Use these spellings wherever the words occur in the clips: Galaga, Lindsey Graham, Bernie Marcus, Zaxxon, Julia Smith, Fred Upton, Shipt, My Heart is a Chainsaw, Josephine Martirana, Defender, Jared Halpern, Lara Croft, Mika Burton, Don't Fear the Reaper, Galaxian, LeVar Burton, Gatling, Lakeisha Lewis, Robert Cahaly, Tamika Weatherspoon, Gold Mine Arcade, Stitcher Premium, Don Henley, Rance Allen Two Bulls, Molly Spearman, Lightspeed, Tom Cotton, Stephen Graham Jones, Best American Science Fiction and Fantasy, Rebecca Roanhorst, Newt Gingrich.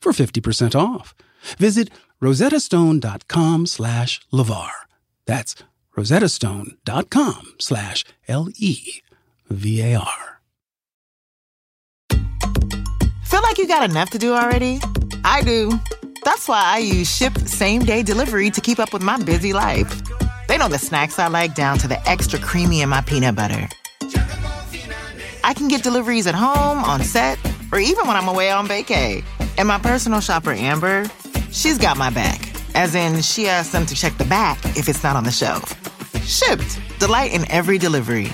for 50% off. Visit rosettastone.com/LeVar. That's rosettastone.com/LEVAR. Feel like you got enough to do already? I do. That's why I use Shipt same-day delivery to keep up with my busy life. They know the snacks I like down to the extra creamy in my peanut butter. I can get deliveries at home, on set, or even when I'm away on vacay. And my personal shopper, Amber, she's got my back. As in, she asks them to check the back if it's not on the shelf. Shipt. Delight in every delivery.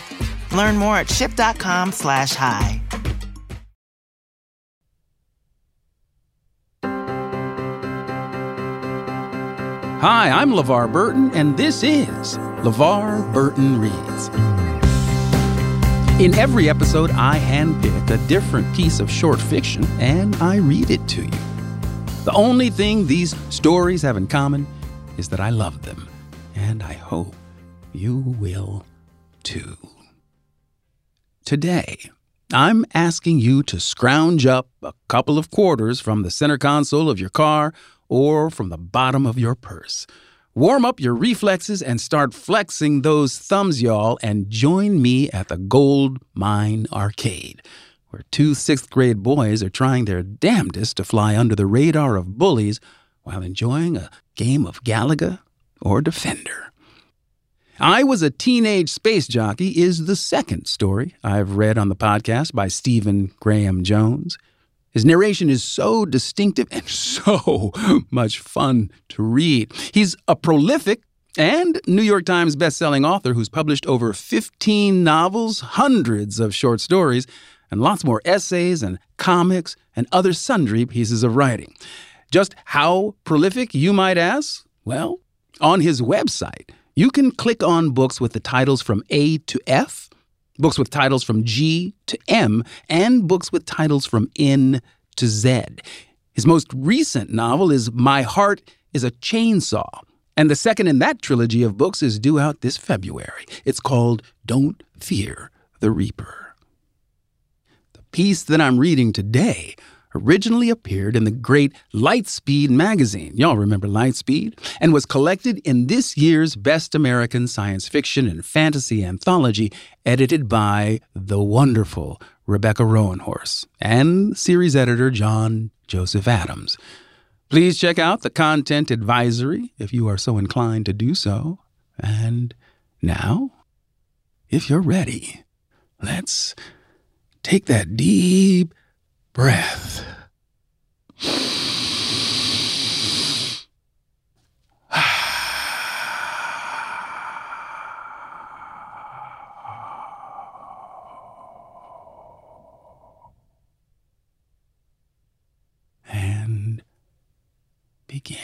Learn more at Shipt.com/hi. Hi, I'm LeVar Burton, and this is LeVar Burton Reads. In every episode, I handpick a different piece of short fiction, and I read it to you. The only thing these stories have in common is that I love them, and I hope you will too. Today, I'm asking you to scrounge up a couple of quarters from the center console of your car or from the bottom of your purse. Warm up your reflexes and start flexing those thumbs, y'all, and join me at the Gold Mine Arcade, where two sixth-grade boys are trying their damnedest to fly under the radar of bullies while enjoying a game of Galaga or Defender. I Was a Teenage Space Jockey is the second story I've read on the podcast by Stephen Graham Jones. His narration is so distinctive and so much fun to read. He's a prolific and New York Times bestselling author who's published over 15 novels, hundreds of short stories, and lots more essays and comics and other sundry pieces of writing. Just how prolific, you might ask? Well, on his website, you can click on books with the titles from A to F, books with titles from G to M, and books with titles from N to Z. His most recent novel is My Heart is a Chainsaw, and the second in that trilogy of books is due out this February. It's called Don't Fear the Reaper. The piece that I'm reading today originally appeared in the great Lightspeed magazine, y'all remember Lightspeed, and was collected in this year's Best American Science Fiction and Fantasy anthology, edited by the wonderful Rebecca Roanhorst and series editor John Joseph Adams. Please check out the content advisory if you are so inclined to do so. And now, if you're ready, let's take that deep breath. And begin.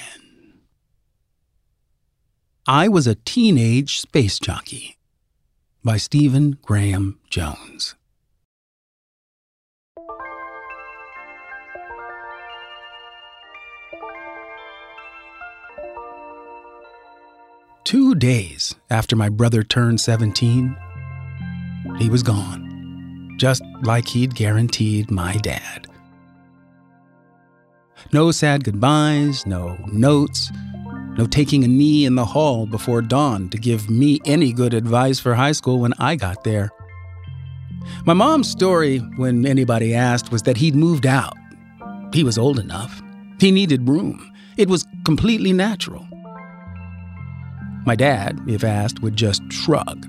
I Was a Teenage Space Jockey by Stephen Graham Jones. Two days after my brother turned 17, he was gone, just like he'd guaranteed my dad. No sad goodbyes, no notes, no taking a knee in the hall before dawn to give me any good advice for high school when I got there. My mom's story, when anybody asked, was that he'd moved out. He was old enough. He needed room. It was completely natural. My dad, if asked, would just shrug,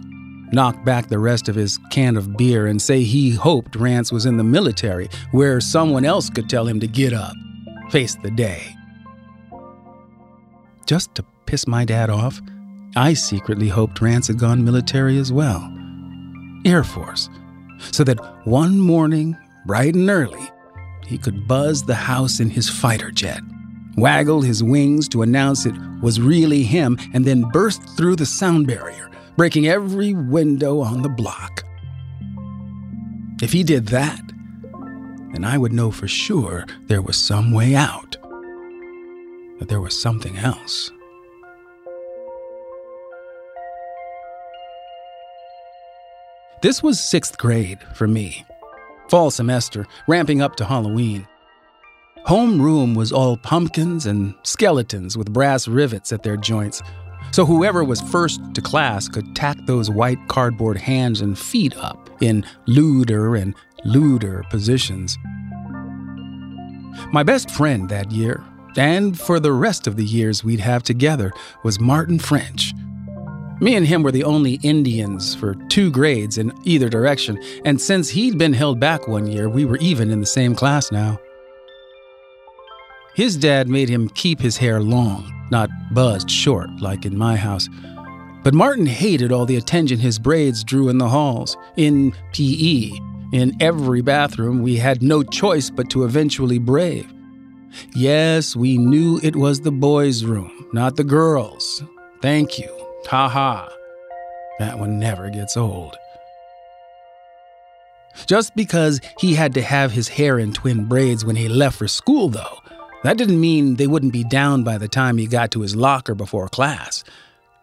knock back the rest of his can of beer, and say he hoped Rance was in the military, where someone else could tell him to get up, face the day. Just to piss my dad off, I secretly hoped Rance had gone military as well, Air Force, so that one morning, bright and early, he could buzz the house in his fighter jet waggled his wings to announce it was really him, and then burst through the sound barrier, breaking every window on the block. If he did that, then I would know for sure there was some way out, that there was something else. This was 6th grade for me. Fall semester, ramping up to Halloween. Homeroom was all pumpkins and skeletons with brass rivets at their joints, so whoever was first to class could tack those white cardboard hands and feet up in lewder and lewder positions. My best friend that year, and for the rest of the years we'd have together, was Martin French. Me and him were the only Indians for 2 grades in either direction, and since he'd been held back one year, we were even in the same class now. His dad made him keep his hair long, not buzzed short like in my house. But Martin hated all the attention his braids drew in the halls, in P.E., in every bathroom we had no choice but to eventually brave. Yes, we knew it was the boys' room, not the girls'. Thank you. Ha ha. That one never gets old. Just because he had to have his hair in twin braids when he left for school, though, that didn't mean they wouldn't be down by the time he got to his locker before class.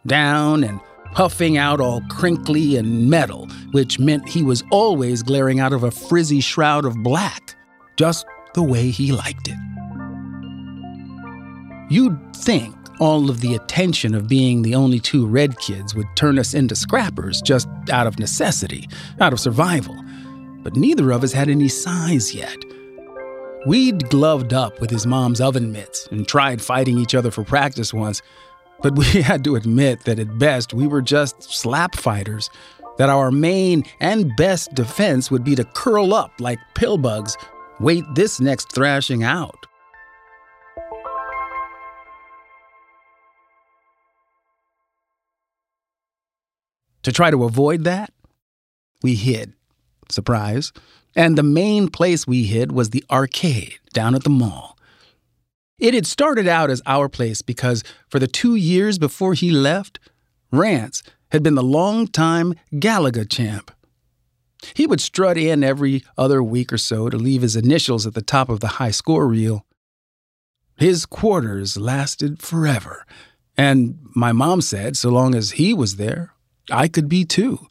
Down and puffing out all crinkly and metal, which meant he was always glaring out of a frizzy shroud of black, just the way he liked it. You'd think all of the attention of being the only 2 red kids would turn us into scrappers just out of necessity, out of survival, but neither of us had any size yet. We'd gloved up with his mom's oven mitts and tried fighting each other for practice once, but we had to admit that at best we were just slap fighters, that our main and best defense would be to curl up like pill bugs, wait this next thrashing out. To try to avoid that, we hid. Surprise. And the main place we hid was the arcade down at the mall. It had started out as our place because for the 2 years before he left, Rance had been the longtime Galaga champ. He would strut in every other week or so to leave his initials at the top of the high score reel. His quarters lasted forever, and my mom said so long as he was there, I could be too.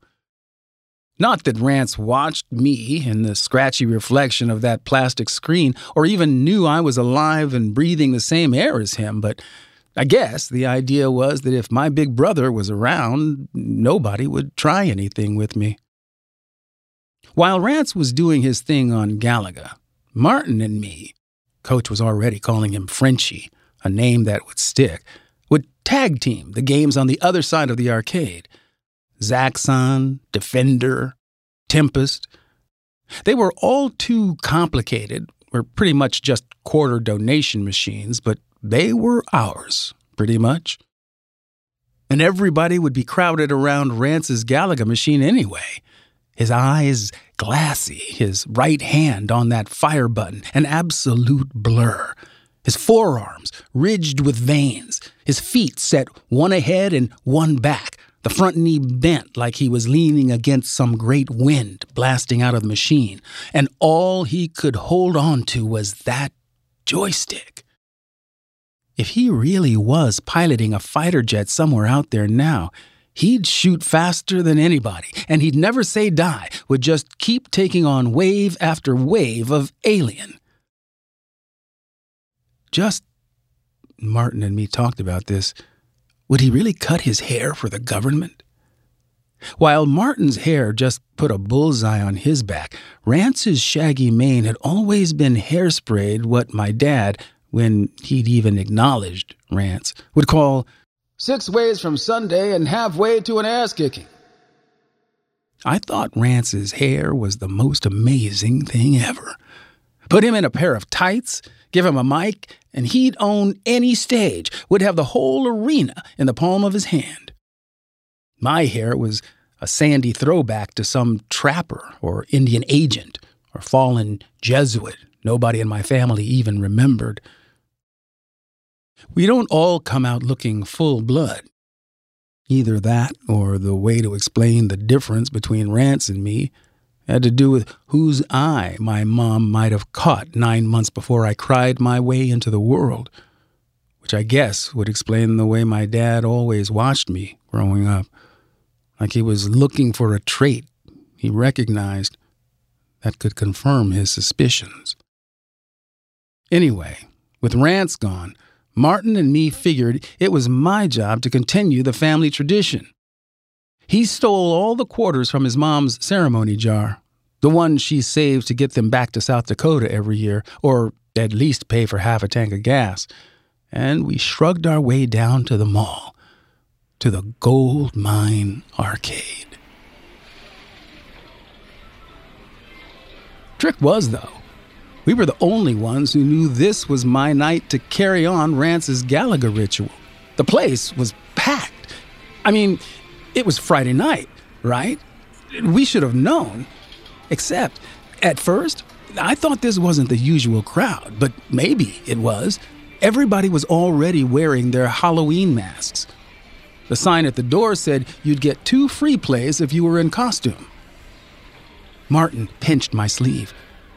Not that Rance watched me in the scratchy reflection of that plastic screen or even knew I was alive and breathing the same air as him, but I guess the idea was that if my big brother was around, nobody would try anything with me. While Rance was doing his thing on Galaga, Martin and me, Coach was already calling him Frenchie, a name that would stick, would tag team the games on the other side of the arcade. Zaxxon, Defender, Tempest. They were all too complicated, were pretty much just quarter donation machines, but they were ours, pretty much. And everybody would be crowded around Rance's Galaga machine anyway. His eyes glassy, his right hand on that fire button, an absolute blur. His forearms ridged with veins, his feet set one ahead and one back. The front knee bent like he was leaning against some great wind blasting out of the machine, and all he could hold on to was that joystick. If he really was piloting a fighter jet somewhere out there now, he'd shoot faster than anybody, and he'd never say die, would just keep taking on wave after wave of alien. Just, Martin and me talked about this, would he really cut his hair for the government? While Martin's hair just put a bullseye on his back, Rance's shaggy mane had always been hairsprayed what my dad, when he'd even acknowledged Rance, would call 6 ways from Sunday and halfway to an ass-kicking. I thought Rance's hair was the most amazing thing ever. Put him in a pair of tights, give him a mic, and he'd own any stage, would have the whole arena in the palm of his hand. My hair was a sandy throwback to some trapper or Indian agent or fallen Jesuit nobody in my family even remembered. We don't all come out looking full blood. Either that or the way to explain the difference between Rance and me had to do with whose eye my mom might have caught 9 months before I cried my way into the world, which I guess would explain the way my dad always watched me growing up, like he was looking for a trait he recognized that could confirm his suspicions. Anyway, with Rance gone, Martin and me figured it was my job to continue the family tradition. He stole all the quarters from his mom's ceremony jar, the one she saved to get them back to South Dakota every year, or at least pay for half a tank of gas, and we shrugged our way down to the mall, to the Gold Mine Arcade. Trick was, though, we were the only ones who knew this was my night to carry on Rance's Galaga ritual. The place was packed. I mean, it was Friday night, right? We should have known. Except, at first, I thought this wasn't the usual crowd, but maybe it was. Everybody was already wearing their Halloween masks. The sign at the door said you'd get 2 free plays if you were in costume. Martin pinched my sleeve,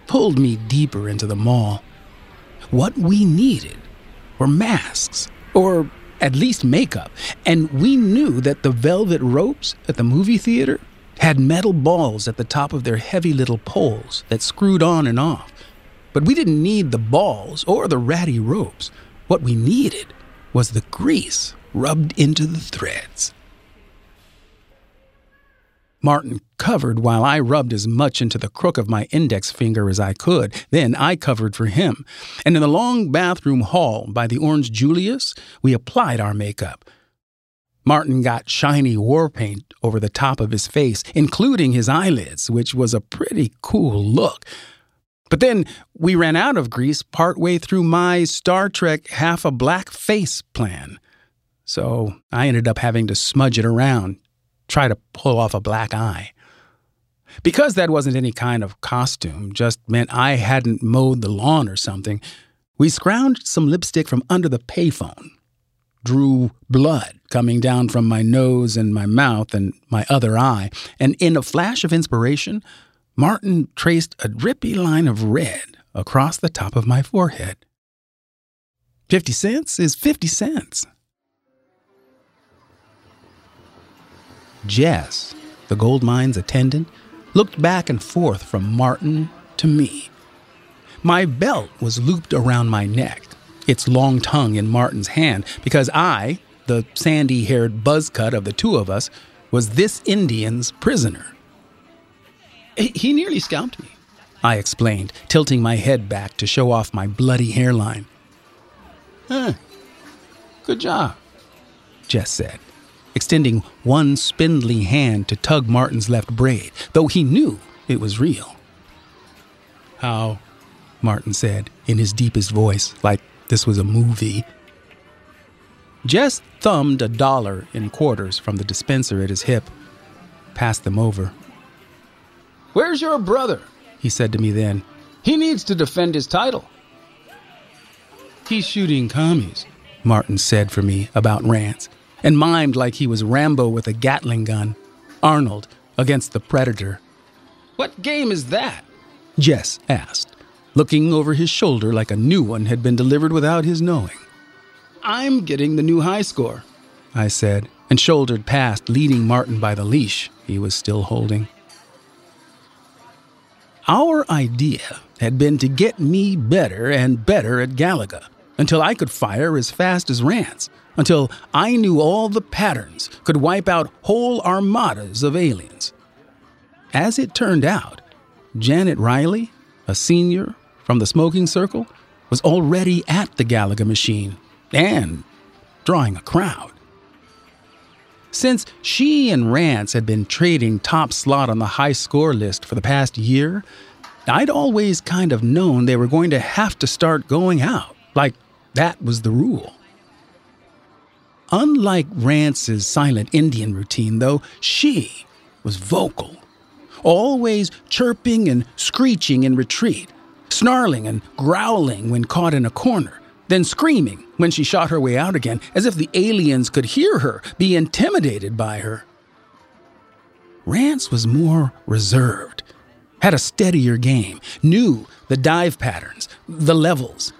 pulled me deeper into the mall. What we needed were masks, or at least makeup, and we knew that the velvet ropes at the movie theater had metal balls at the top of their heavy little poles that screwed on and off. But we didn't need the balls or the ratty ropes. What we needed was the grease rubbed into the threads. Martin covered while I rubbed as much into the crook of my index finger as I could. Then I covered for him. And in the long bathroom hall by the Orange Julius, we applied our makeup. Martin got shiny war paint over the top of his face, including his eyelids, which was a pretty cool look. But then we ran out of grease partway through my Star Trek half a black face plan. So I ended up having to smudge it around, try to pull off a black eye. Because that wasn't any kind of costume, just meant I hadn't mowed the lawn or something, we scrounged some lipstick from under the payphone, drew blood coming down from my nose and my mouth and my other eye, and in a flash of inspiration, Martin traced a drippy line of red across the top of my forehead. 50 cents is 50 cents. Jess, the gold mine's attendant, looked back and forth from Martin to me. My belt was looped around my neck, its long tongue in Martin's hand, because I, the sandy-haired buzzcut of the two of us, was this Indian's prisoner. He nearly scalped me, I explained, tilting my head back to show off my bloody hairline. Good job, Jess said, extending one spindly hand to tug Martin's left braid, though he knew it was real. How? Martin said, in his deepest voice, like this was a movie. Jess thumbed $1 in quarters from the dispenser at his hip, passed them over. "Where's your brother?" he said to me then. "He needs to defend his title." "He's shooting commies," Martin said for me about Rance, and mimed like he was Rambo with a Gatling gun, Arnold against the Predator. "What game is that?" Jess asked, looking over his shoulder like a new one had been delivered without his knowing. "I'm getting the new high score," I said, and shouldered past, leading Martin by the leash he was still holding. Our idea had been to get me better and better at Galaga, until I could fire as fast as Rance, until I knew all the patterns, could wipe out whole armadas of aliens. As it turned out, Janet Riley, a senior from the smoking circle, was already at the Galaga machine and drawing a crowd. Since she and Rance had been trading top slot on the high score list for the past year, I'd always kind of known they were going to have to start going out, like that was the rule. Unlike Rance's silent Indian routine, though, she was vocal, always chirping and screeching in retreat, snarling and growling when caught in a corner, then screaming when she shot her way out again, as if the aliens could hear her, be intimidated by her. Rance was more reserved, had a steadier game, knew the dive patterns, the levels,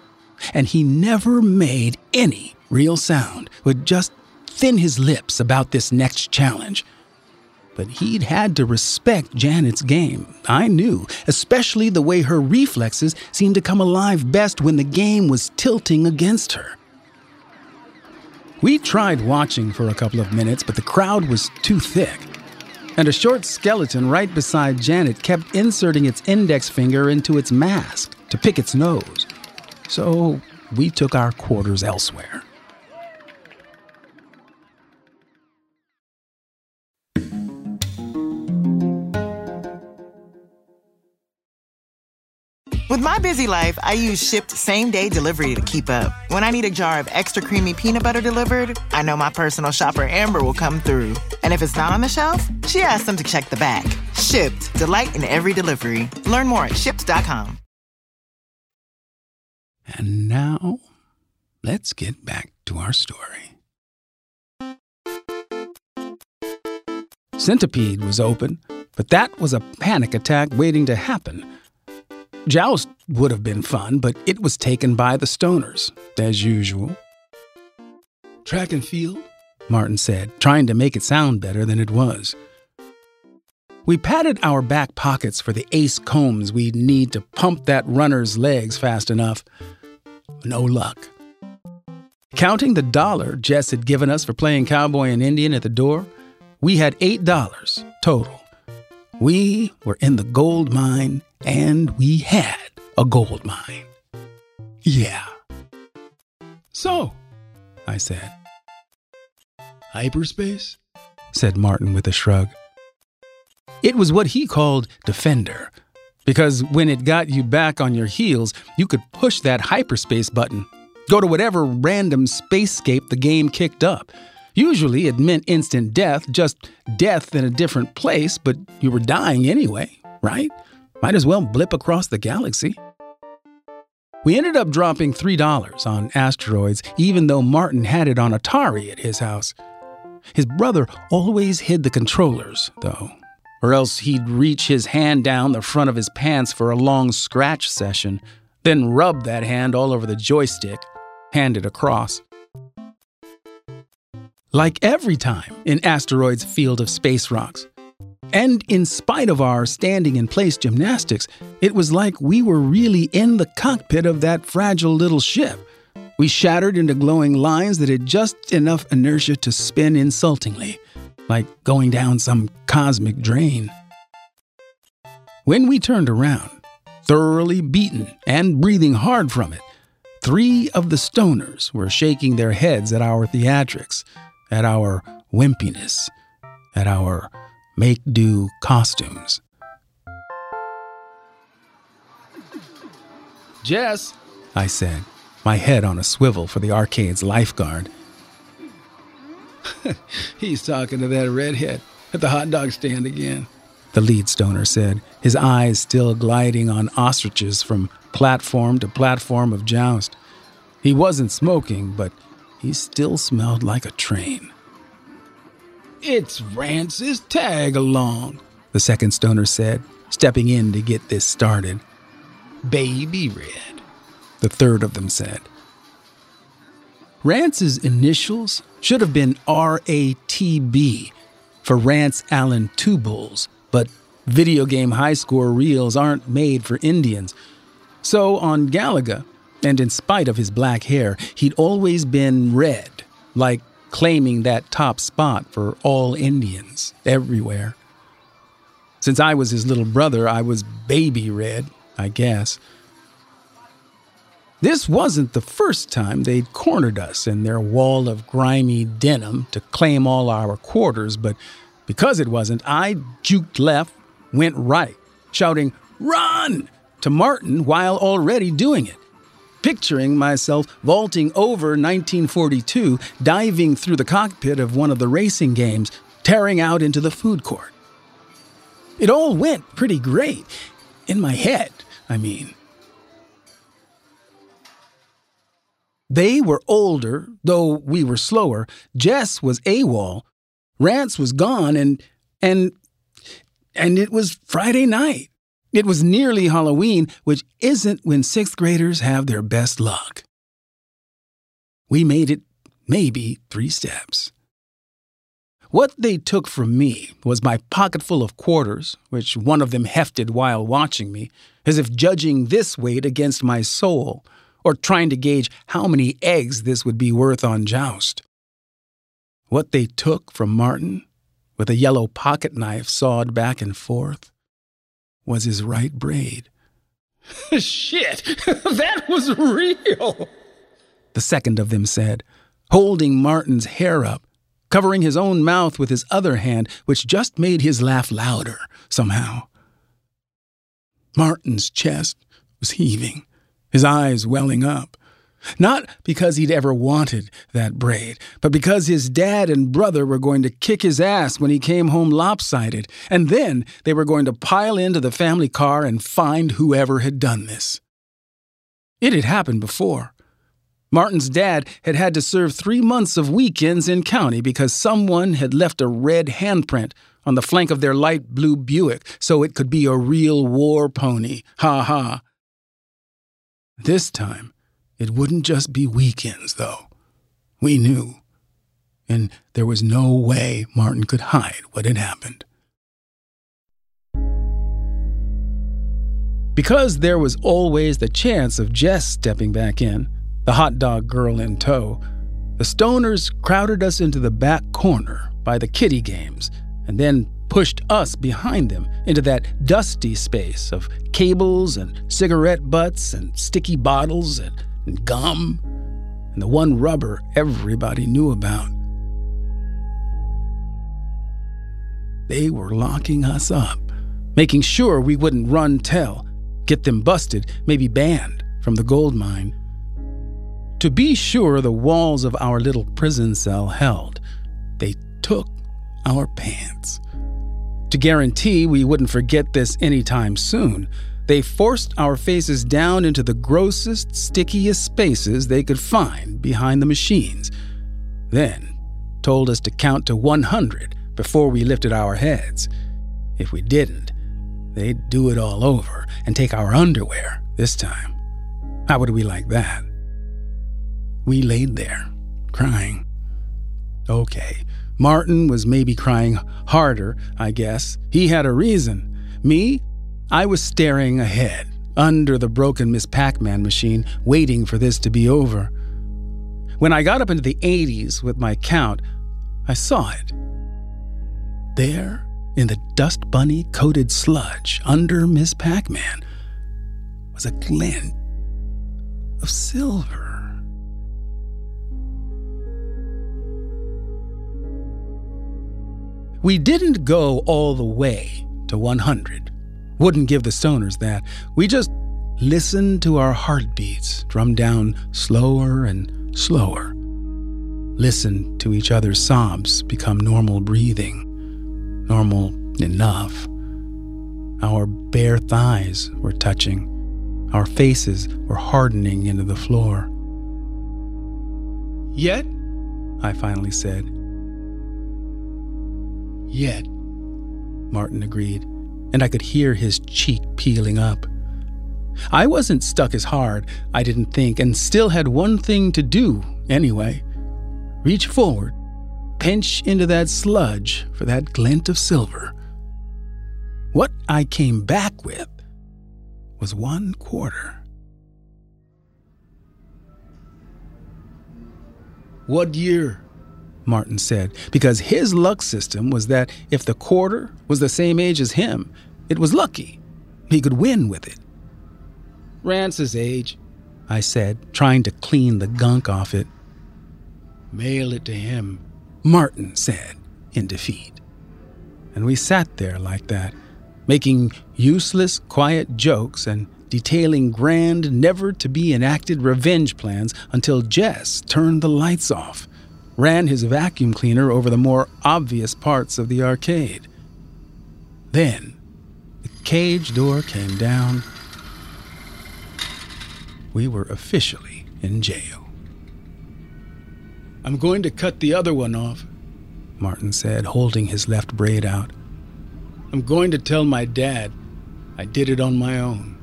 and he never made any real sound, would just thin his lips about this next challenge. But he'd had to respect Janet's game, I knew, especially the way her reflexes seemed to come alive best when the game was tilting against her. We tried watching for a couple of minutes, but the crowd was too thick, and a short skeleton right beside Janet kept inserting its index finger into its mask to pick its nose. So we took our quarters elsewhere. With my busy life, I use Shipt same-day delivery to keep up. When I need a jar of extra creamy peanut butter delivered, I know my personal shopper Amber will come through. And if it's not on the shelf, she asks them to check the back. Shipt, delight in every delivery. Learn more at Shipt.com. And now, let's get back to our story. Centipede was open, but that was a panic attack waiting to happen. Joust would have been fun, but it was taken by the stoners, as usual. Track and field, Martin said, trying to make it sound better than it was. We patted our back pockets for the ace combs we'd need to pump that runner's legs fast enough. No luck. Counting the dollar Jess had given us for playing cowboy and Indian at the door, we had $8 total. We were in the gold mine, and we had a gold mine. Yeah. So, I said. Hyperspace? Said Martin with a shrug. It was what he called Defender, because when it got you back on your heels, you could push that hyperspace button, go to whatever random spacescape the game kicked up. Usually it meant instant death, just death in a different place, but you were dying anyway, right? Might as well blip across the galaxy. We ended up dropping $3 on asteroids, even though Martin had it on Atari at his house. His brother always hid the controllers, though, or else he'd reach his hand down the front of his pants for a long scratch session, then rub that hand all over the joystick, hand it across. Like every time in Asteroid's field of space rocks. And in spite of our standing-in-place gymnastics, it was like we were really in the cockpit of that fragile little ship. We shattered into glowing lines that had just enough inertia to spin insultingly, like going down some cosmic drain. When we turned around, thoroughly beaten and breathing hard from it, three of the stoners were shaking their heads at our theatrics, at our wimpiness, at our make-do costumes. Jess, I said, my head on a swivel for the arcade's lifeguard. He's talking to that redhead at the hot dog stand again, the lead stoner said, his eyes still gliding on ostriches from platform to platform of Joust. He wasn't smoking, but he still smelled like a train. It's Rance's tag-along, the second stoner said, stepping in to get this started. Baby Red, the third of them said. Rance's initials should have been R-A-T-B for Rance Allen Two Bulls, but video game high-score reels aren't made for Indians. So on Galaga, and in spite of his black hair, he'd always been red, like claiming that top spot for all Indians everywhere. Since I was his little brother, I was baby red, I guess. This wasn't the first time they'd cornered us in their wall of grimy denim to claim all our quarters, but because it wasn't, I juked left, went right, shouting, "Run!" to Martin while already doing it, picturing myself vaulting over 1942, diving through the cockpit of one of the racing games, tearing out into the food court. It all went pretty great. In my head, I mean. They were older, though we were slower. Jess was AWOL. Rance was gone, and it was Friday night. It was nearly Halloween, which isn't when sixth graders have their best luck. We made it maybe 3 steps. What they took from me was my pocketful of quarters, which one of them hefted while watching me, as if judging this weight against my soul, or trying to gauge how many eggs this would be worth on Joust. What they took from Martin, with a yellow pocket knife sawed back and forth, was his right braid. Shit, that was real, the second of them said, holding Martin's hair up, covering his own mouth with his other hand, which just made his laugh louder somehow. Martin's chest was heaving, his eyes welling up. Not because he'd ever wanted that braid, but because his dad and brother were going to kick his ass when he came home lopsided, and then they were going to pile into the family car and find whoever had done this. It had happened before. Martin's dad had had to serve 3 months of weekends in county because someone had left a red handprint on the flank of their light blue Buick so it could be a real war pony. Ha ha. This time, it wouldn't just be weekends, though. We knew. And there was no way Martin could hide what had happened. Because there was always the chance of Jess stepping back in, the hot dog girl in tow, the stoners crowded us into the back corner by the kiddie games and then pushed us behind them into that dusty space of cables and cigarette butts and sticky bottles and gum, and the one rubber everybody knew about. They were locking us up, making sure we wouldn't run tell, get them busted, maybe banned from the gold mine. To be sure the walls of our little prison cell held, they took our pants. To guarantee we wouldn't forget this anytime soon, they forced our faces down into the grossest, stickiest spaces they could find behind the machines, then told us to count to 100 before we lifted our heads. If we didn't, they'd do it all over and take our underwear this time. How would we like that? We laid there, crying. Okay, Martin was maybe crying harder, I guess. He had a reason. Me? I was staring ahead, under the broken Miss Pac-Man machine, waiting for this to be over. When I got up into the 80s with my count, I saw it. There, in the dust bunny-coated sludge under Miss Pac-Man, was a glint of silver. We didn't go all the way to 100. Wouldn't give the stoners that. We just listened to our heartbeats drum down slower and slower. Listened to each other's sobs become normal breathing. Normal enough. Our bare thighs were touching. Our faces were hardening into the floor. Yet, I finally said. Yet, Martin agreed. And I could hear his cheek peeling up. I wasn't stuck as hard, I didn't think, and still had one thing to do anyway. Reach forward, pinch into that sludge for that glint of silver. What I came back with was 1 quarter. What year? Martin said, because his luck system was that if the quarter was the same age as him, it was lucky. He could win with it. Rance's age, I said, trying to clean the gunk off it. Mail it to him, Martin said, in defeat. And we sat there like that, making useless, quiet jokes and detailing grand, never-to-be-enacted revenge plans until Jess turned the lights off. Ran his vacuum cleaner over the more obvious parts of the arcade. Then, the cage door came down. We were officially in jail. I'm going to cut the other one off, Martin said, holding his left braid out. I'm going to tell my dad I did it on my own.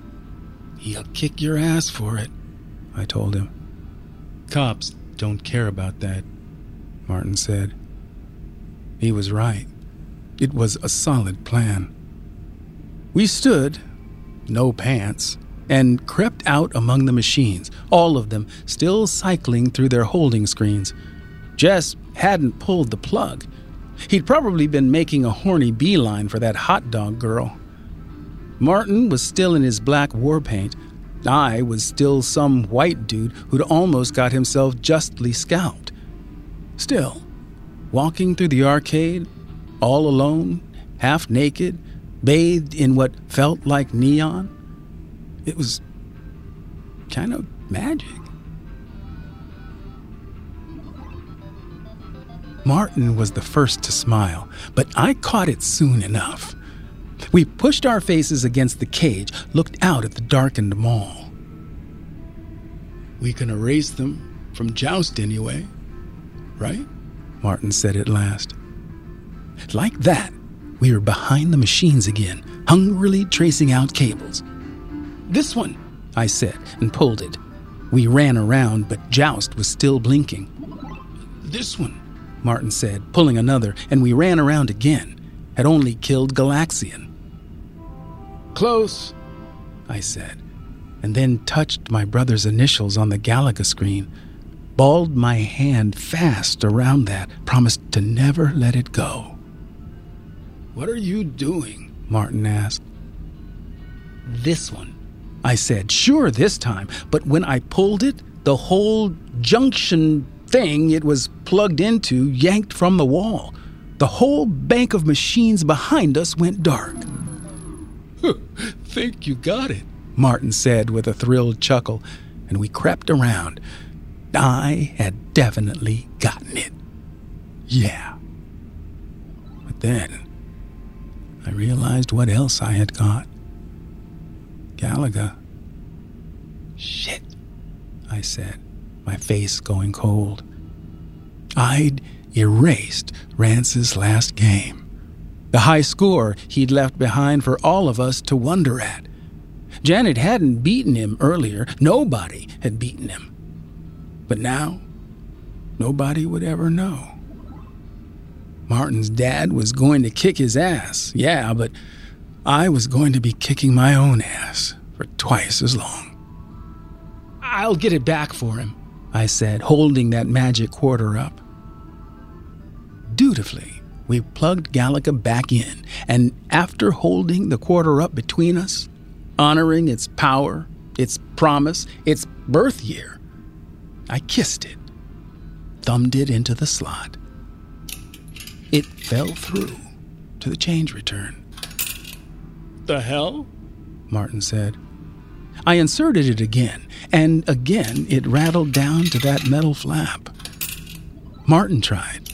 He'll kick your ass for it, I told him. Cops don't care about that, Martin said. He was right. It was a solid plan. We stood, no pants, and crept out among the machines, all of them still cycling through their holding screens. Jess hadn't pulled the plug. He'd probably been making a horny beeline for that hot dog girl. Martin was still in his black war paint. I was still some white dude who'd almost got himself justly scalped. Still, walking through the arcade, all alone, half naked, bathed in what felt like neon, it was kind of magic. Martin was the first to smile, but I caught it soon enough. We pushed our faces against the cage, looked out at the darkened mall. We can erase them from Joust anyway, right? Martin said at last. Like that, we were behind the machines again, hungrily tracing out cables. This one, I said, and pulled it. We ran around, but Joust was still blinking. This one, Martin said, pulling another, and we ran around again. Had only killed Galaxian. Close, I said, and then touched my brother's initials on the Galaga screen, balled my hand fast around that, promised to never let it go. What are you doing? Martin asked. This one, I said, sure this time, but when I pulled it, the whole junction thing it was plugged into yanked from the wall. The whole bank of machines behind us went dark. Think you got it, Martin said with a thrilled chuckle, and we crept around. I had definitely gotten it. Yeah. But then, I realized what else I had got. Galaga. Shit, I said, my face going cold. I'd erased Rance's last game. The high score he'd left behind for all of us to wonder at. Janet hadn't beaten him earlier. Nobody had beaten him. But now, nobody would ever know. Martin's dad was going to kick his ass, yeah, but I was going to be kicking my own ass for twice as long. I'll get it back for him, I said, holding that magic quarter up. Dutifully, we plugged Galaga back in, and after holding the quarter up between us, honoring its power, its promise, its birth year, I kissed it, thumbed it into the slot. It fell through to the change return. The hell? Martin said. I inserted it again, and again it rattled down to that metal flap. Martin tried.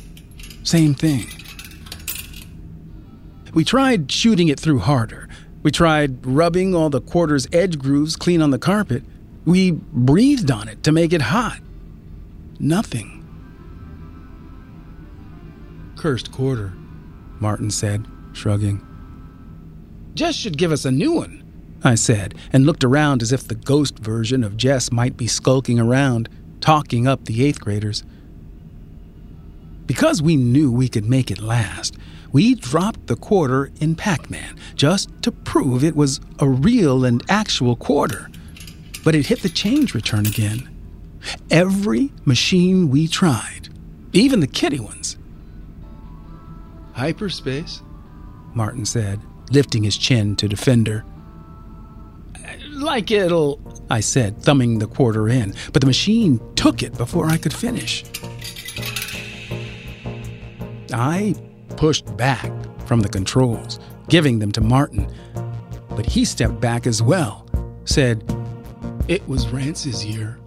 Same thing. We tried shooting it through harder. We tried rubbing all the quarter's edge grooves clean on the carpet. We breathed on it to make it hot. Nothing. Cursed quarter, Martin said, shrugging. Jess should give us a new one, I said, and looked around as if the ghost version of Jess might be skulking around, talking up the eighth graders. Because we knew we could make it last, we dropped the quarter in Pac-Man just to prove it was a real and actual quarter. But it hit the change return again. Every machine we tried, even the kiddie ones. Hyperspace, Martin said, lifting his chin to Defender. Like it'll, I said, thumbing the quarter in, but the machine took it before I could finish. I pushed back from the controls, giving them to Martin. But he stepped back as well, said, It was Rance's year.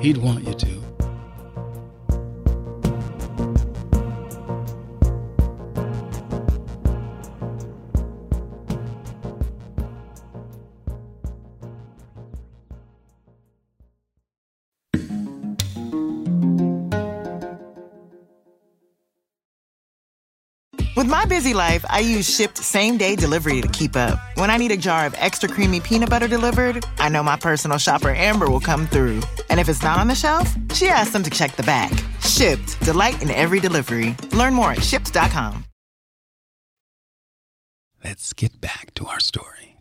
He'd want you to. With my busy life, I use Shipt same-day delivery to keep up. When I need a jar of extra creamy peanut butter delivered, I know my personal shopper Amber will come through. And if it's not on the shelf, she asks them to check the back. Shipt. Delight in every delivery. Learn more at Shipt.com. Let's get back to our story.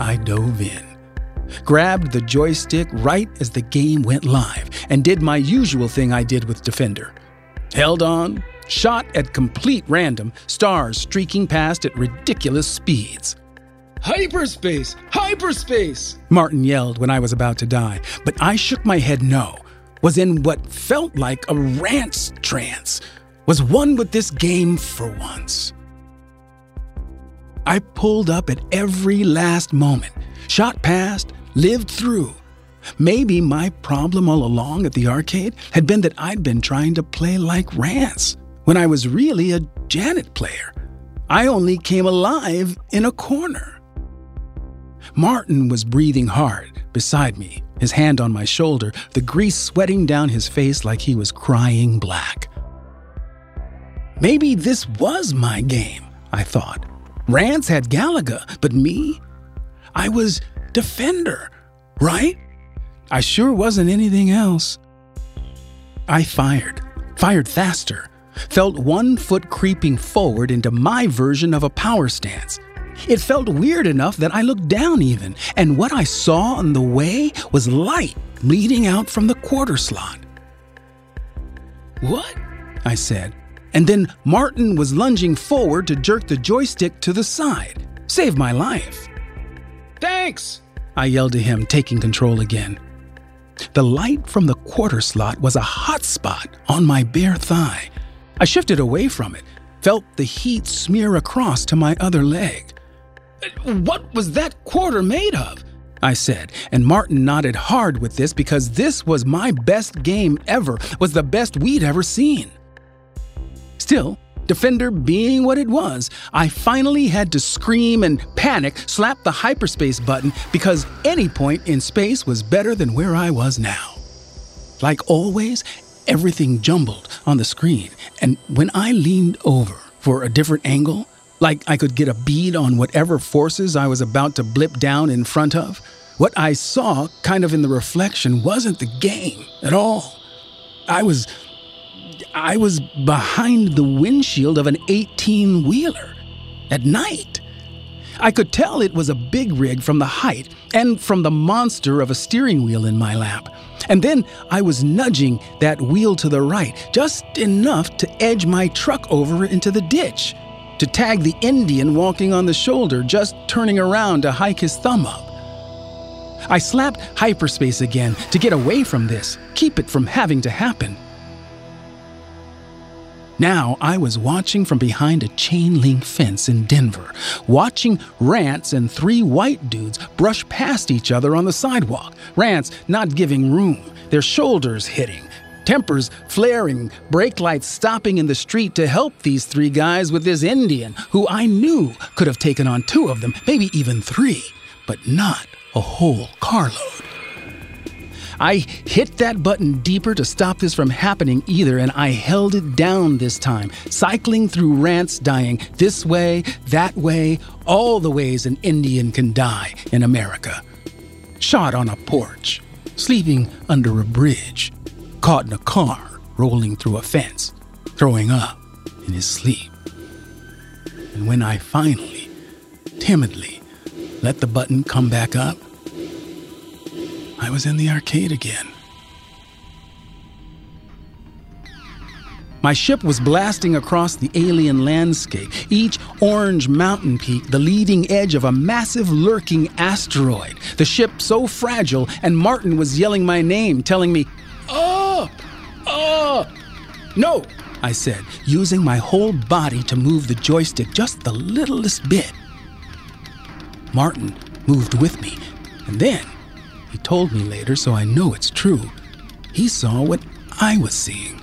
I dove in. Grabbed the joystick right as the game went live and did my usual thing I did with Defender. Held on, shot at complete random, stars streaking past at ridiculous speeds. "Hyperspace! Hyperspace!" Martin yelled when I was about to die, but I shook my head no, was in what felt like a rant trance, was one with this game for once. I pulled up at every last moment, shot past, lived through. Maybe my problem all along at the arcade had been that I'd been trying to play like Rance when I was really a Janet player. I only came alive in a corner. Martin was breathing hard beside me, his hand on my shoulder, the grease sweating down his face like he was crying black. Maybe this was my game, I thought. Rance had Galaga, but me? I was Defender, right? I sure wasn't anything else. I fired faster, felt one foot creeping forward into my version of a power stance. It felt weird enough that I looked down even, and what I saw on the way was light bleeding out from the quarter slot. "What?" I said, and then Martin was lunging forward to jerk the joystick to the side. Save my life. "Thanks!" I yelled to him, taking control again. The light from the quarter slot was a hot spot on my bare thigh. I shifted away from it, felt the heat smear across to my other leg. "What was that quarter made of?" I said, and Martin nodded hard with this because this was my best game ever, was the best we'd ever seen. Still, Defender being what it was, I finally had to scream and panic, slap the hyperspace button, because any point in space was better than where I was now. Like always, everything jumbled on the screen, and when I leaned over for a different angle, like I could get a bead on whatever forces I was about to blip down in front of, what I saw, kind of in the reflection, wasn't the game at all. I was behind the windshield of an 18-wheeler at night. I could tell it was a big rig from the height and from the monster of a steering wheel in my lap. And then I was nudging that wheel to the right, just enough to edge my truck over into the ditch, to tag the Indian walking on the shoulder, just turning around to hike his thumb up. I slapped hyperspace again to get away from this, keep it from having to happen. Now I was watching from behind a chain-link fence in Denver, watching Rance and three white dudes brush past each other on the sidewalk. Rance not giving room, their shoulders hitting, tempers flaring, brake lights stopping in the street to help these three guys with this Indian, who I knew could have taken on two of them, maybe even three, but not a whole carload. I hit that button deeper to stop this from happening either, and I held it down this time, cycling through Rance dying this way, that way, all the ways an Indian can die in America. Shot on a porch, sleeping under a bridge, caught in a car rolling through a fence, throwing up in his sleep. And when I finally, timidly, let the button come back up, I was in the arcade again. My ship was blasting across the alien landscape, each orange mountain peak the leading edge of a massive lurking asteroid, the ship so fragile, and Martin was yelling my name, telling me, "Up! Up!" "No," I said, using my whole body to move the joystick just the littlest bit. Martin moved with me, and then he told me later, so I know it's true, he saw what I was seeing.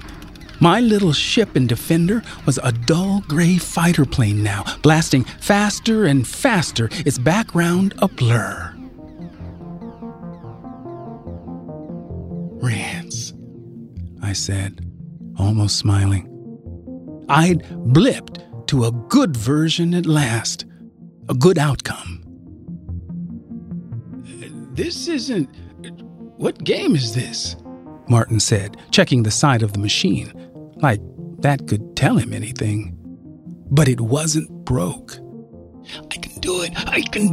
My little ship and Defender was a dull gray fighter plane now, blasting faster and faster, its background a blur. I said, almost smiling. I'd blipped to a good version at last, a good outcome. This isn't... What game is this? Martin said, checking the side of the machine, like that could tell him anything. But it wasn't broke. I can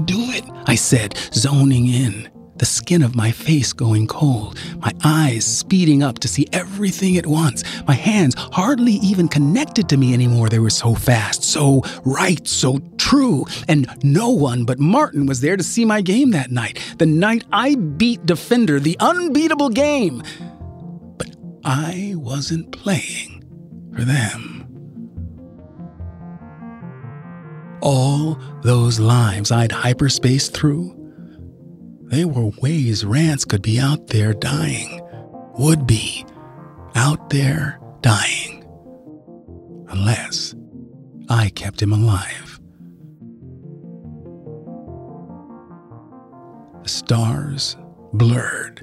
do it, I said, zoning in, the skin of my face going cold, my eyes speeding up to see everything at once, my hands hardly even connected to me anymore. They were so fast, so right, so true, and no one but Martin was there to see my game that night, the night I beat Defender, the unbeatable game. But I wasn't playing for them. All those lives I'd hyperspaced through, they were ways Rance could be out there dying, would be out there dying. Unless I kept him alive. The stars blurred.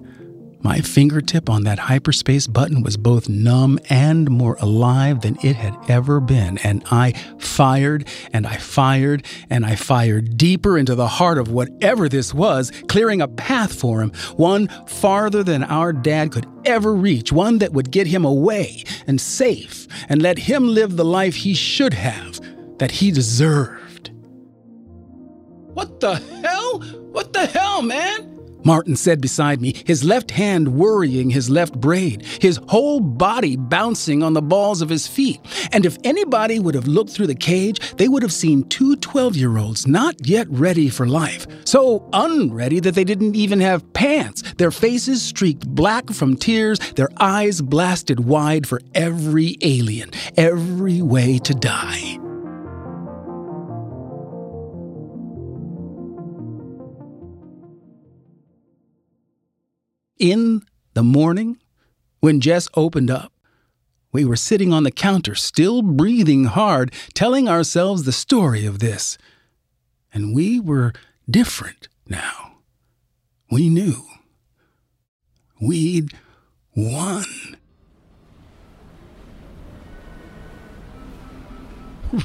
My fingertip on that hyperspace button was both numb and more alive than it had ever been, and I fired, and I fired, and I fired deeper into the heart of whatever this was, clearing a path for him, one farther than our dad could ever reach, one that would get him away and safe and let him live the life he should have, that he deserved. What the hell, man? Martin said beside me, his left hand worrying his left braid, his whole body bouncing on the balls of his feet. And if anybody would have looked through the cage, they would have seen two 12-year-olds not yet ready for life, so unready that they didn't even have pants, their faces streaked black from tears, their eyes blasted wide for every alien, every way to die. In the morning, when Jess opened up, we were sitting on the counter, still breathing hard, telling ourselves the story of this. And we were different now. We knew. We'd won.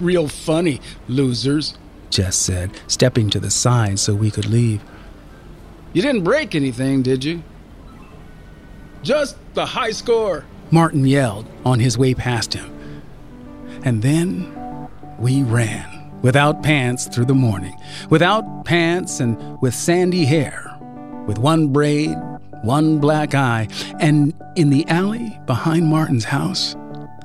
Real funny, losers, Jess said, stepping to the side so we could leave. You didn't break anything, did you? Just the high score, Martin yelled on his way past him. And then we ran, without pants through the morning, without pants and with sandy hair, with one braid, one black eye, and in the alley behind Martin's house,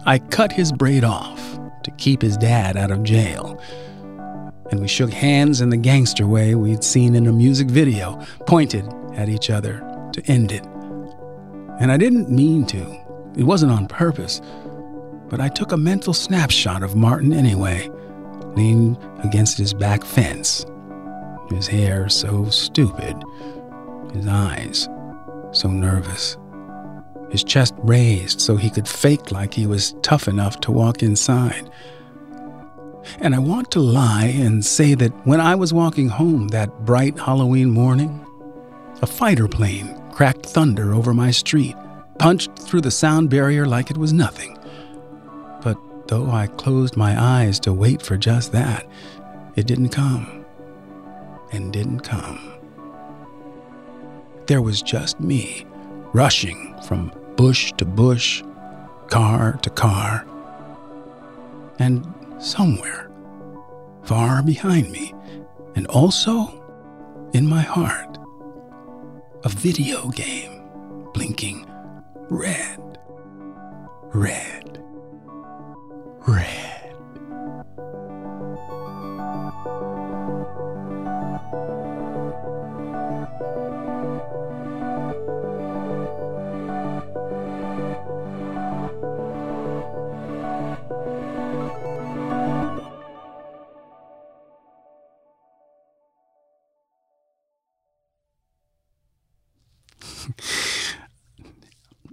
I cut his braid off to keep his dad out of jail. And we shook hands in the gangster way we'd seen in a music video, pointed at each other to end it. And I didn't mean to. It wasn't on purpose. But I took a mental snapshot of Martin anyway, leaned against his back fence, his hair so stupid, his eyes so nervous, his chest raised so he could fake like he was tough enough to walk inside. And I want to lie and say that when I was walking home that bright Halloween morning, a fighter plane cracked thunder over my street, punched through the sound barrier like it was nothing. But though I closed my eyes to wait for just that, it didn't come, and didn't come. There was just me, rushing from bush to bush, car to car. And somewhere, far behind me, and also in my heart, a video game blinking red.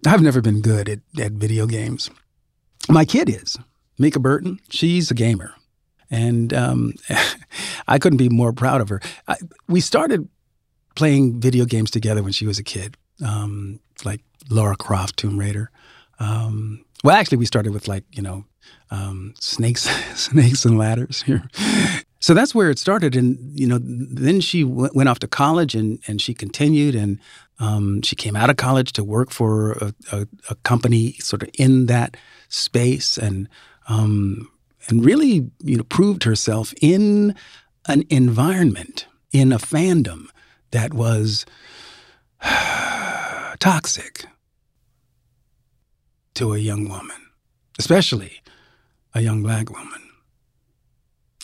I've never been good at video games. My kid is. Mika Burton, she's a gamer. And I couldn't be more proud of her. We started playing video games together when she was a kid, like Lara Croft, Tomb Raider. Well, actually, we started with snakes, snakes and ladders here. So that's where it started. And, then she went off to college and she continued. And she came out of college to work for a company sort of in that space and really, proved herself in an environment, in a fandom that was toxic to a young woman, especially a young black woman.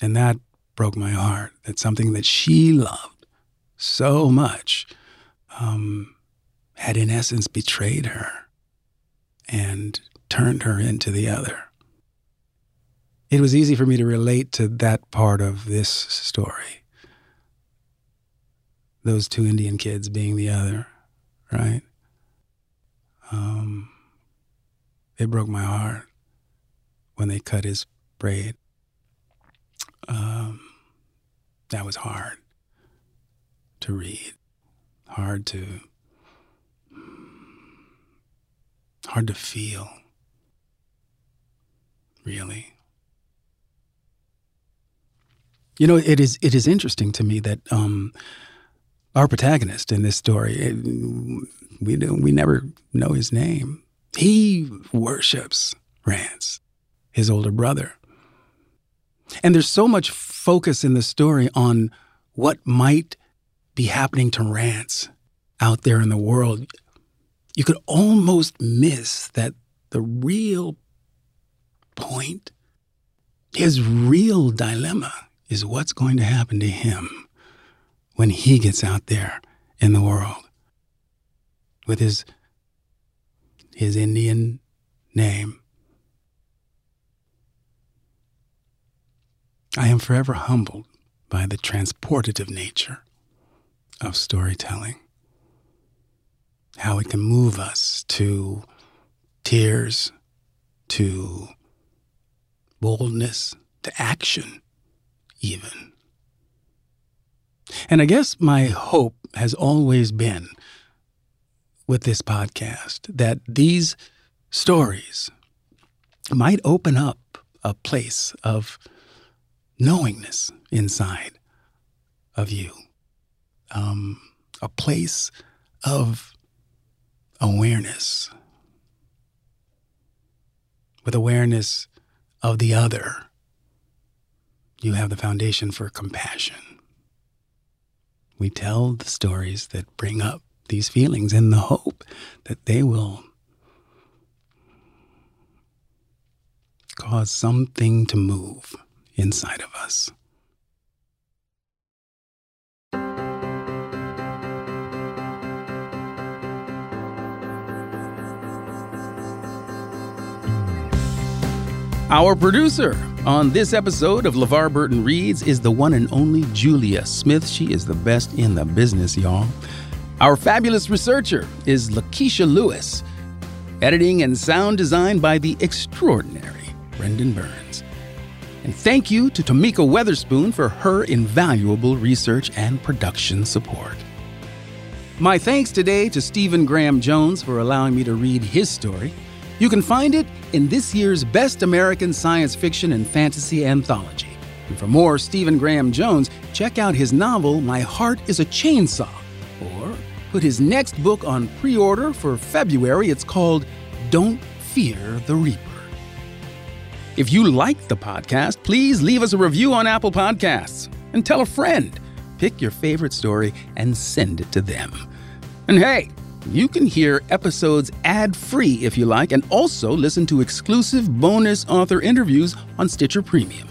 And that broke my heart, that something that she loved so much had in essence betrayed her and turned her into the other. It was easy for me to relate to that part of this story. Those two Indian kids being the other, right? It broke my heart when they cut his braid. That was hard to read, hard to feel, really. It is interesting to me that our protagonist in this story, we never know his name. He worships Rance, his older brother. And there's so much focus in the story on what might be happening to Rance out there in the world. You could almost miss that the real point, his real dilemma, is what's going to happen to him when he gets out there in the world with his Indian name. I am forever humbled by the transportative nature of storytelling, how it can move us to tears, to boldness, to action, even. And I guess my hope has always been with this podcast that these stories might open up a place of knowingness inside of you, a place of awareness, with awareness of the other. You have the foundation for compassion. We tell the stories that bring up these feelings in the hope that they will cause something to move inside of us. Our producer on this episode of LeVar Burton Reads is the one and only Julia Smith. She is the best in the business, y'all. Our fabulous researcher is Lakeisha Lewis. Editing and sound design by the extraordinary Brendan Burns. And thank you to Tamika Weatherspoon for her invaluable research and production support. My thanks today to Stephen Graham Jones for allowing me to read his story. You can find it in this year's Best American Science Fiction and Fantasy Anthology. And for more Stephen Graham Jones, check out his novel, My Heart is a Chainsaw, or put his next book on pre-order for February. It's called Don't Fear the Reaper. If you like the podcast, please leave us a review on Apple Podcasts and tell a friend. Pick your favorite story and send it to them. And hey, you can hear episodes ad-free if you like, and also listen to exclusive bonus author interviews on Stitcher Premium.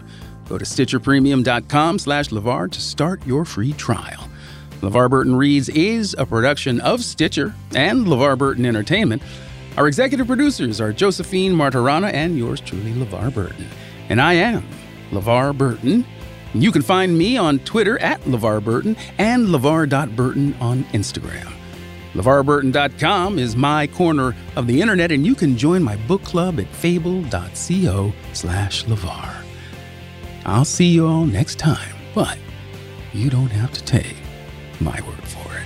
Go to stitcherpremium.com/LeVar to start your free trial. LeVar Burton Reads is a production of Stitcher and LeVar Burton Entertainment. Our executive producers are Josephine Martirana and yours truly, LeVar Burton. And I am LeVar Burton. You can find me on Twitter at LeVar Burton and LeVar.Burton on Instagram. LeVarBurton.com is my corner of the internet, and you can join my book club at fable.co/LeVar. I'll see you all next time, but you don't have to take my word for it.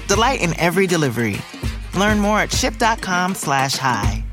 Delight in every delivery. Learn more at shipt.com/hi.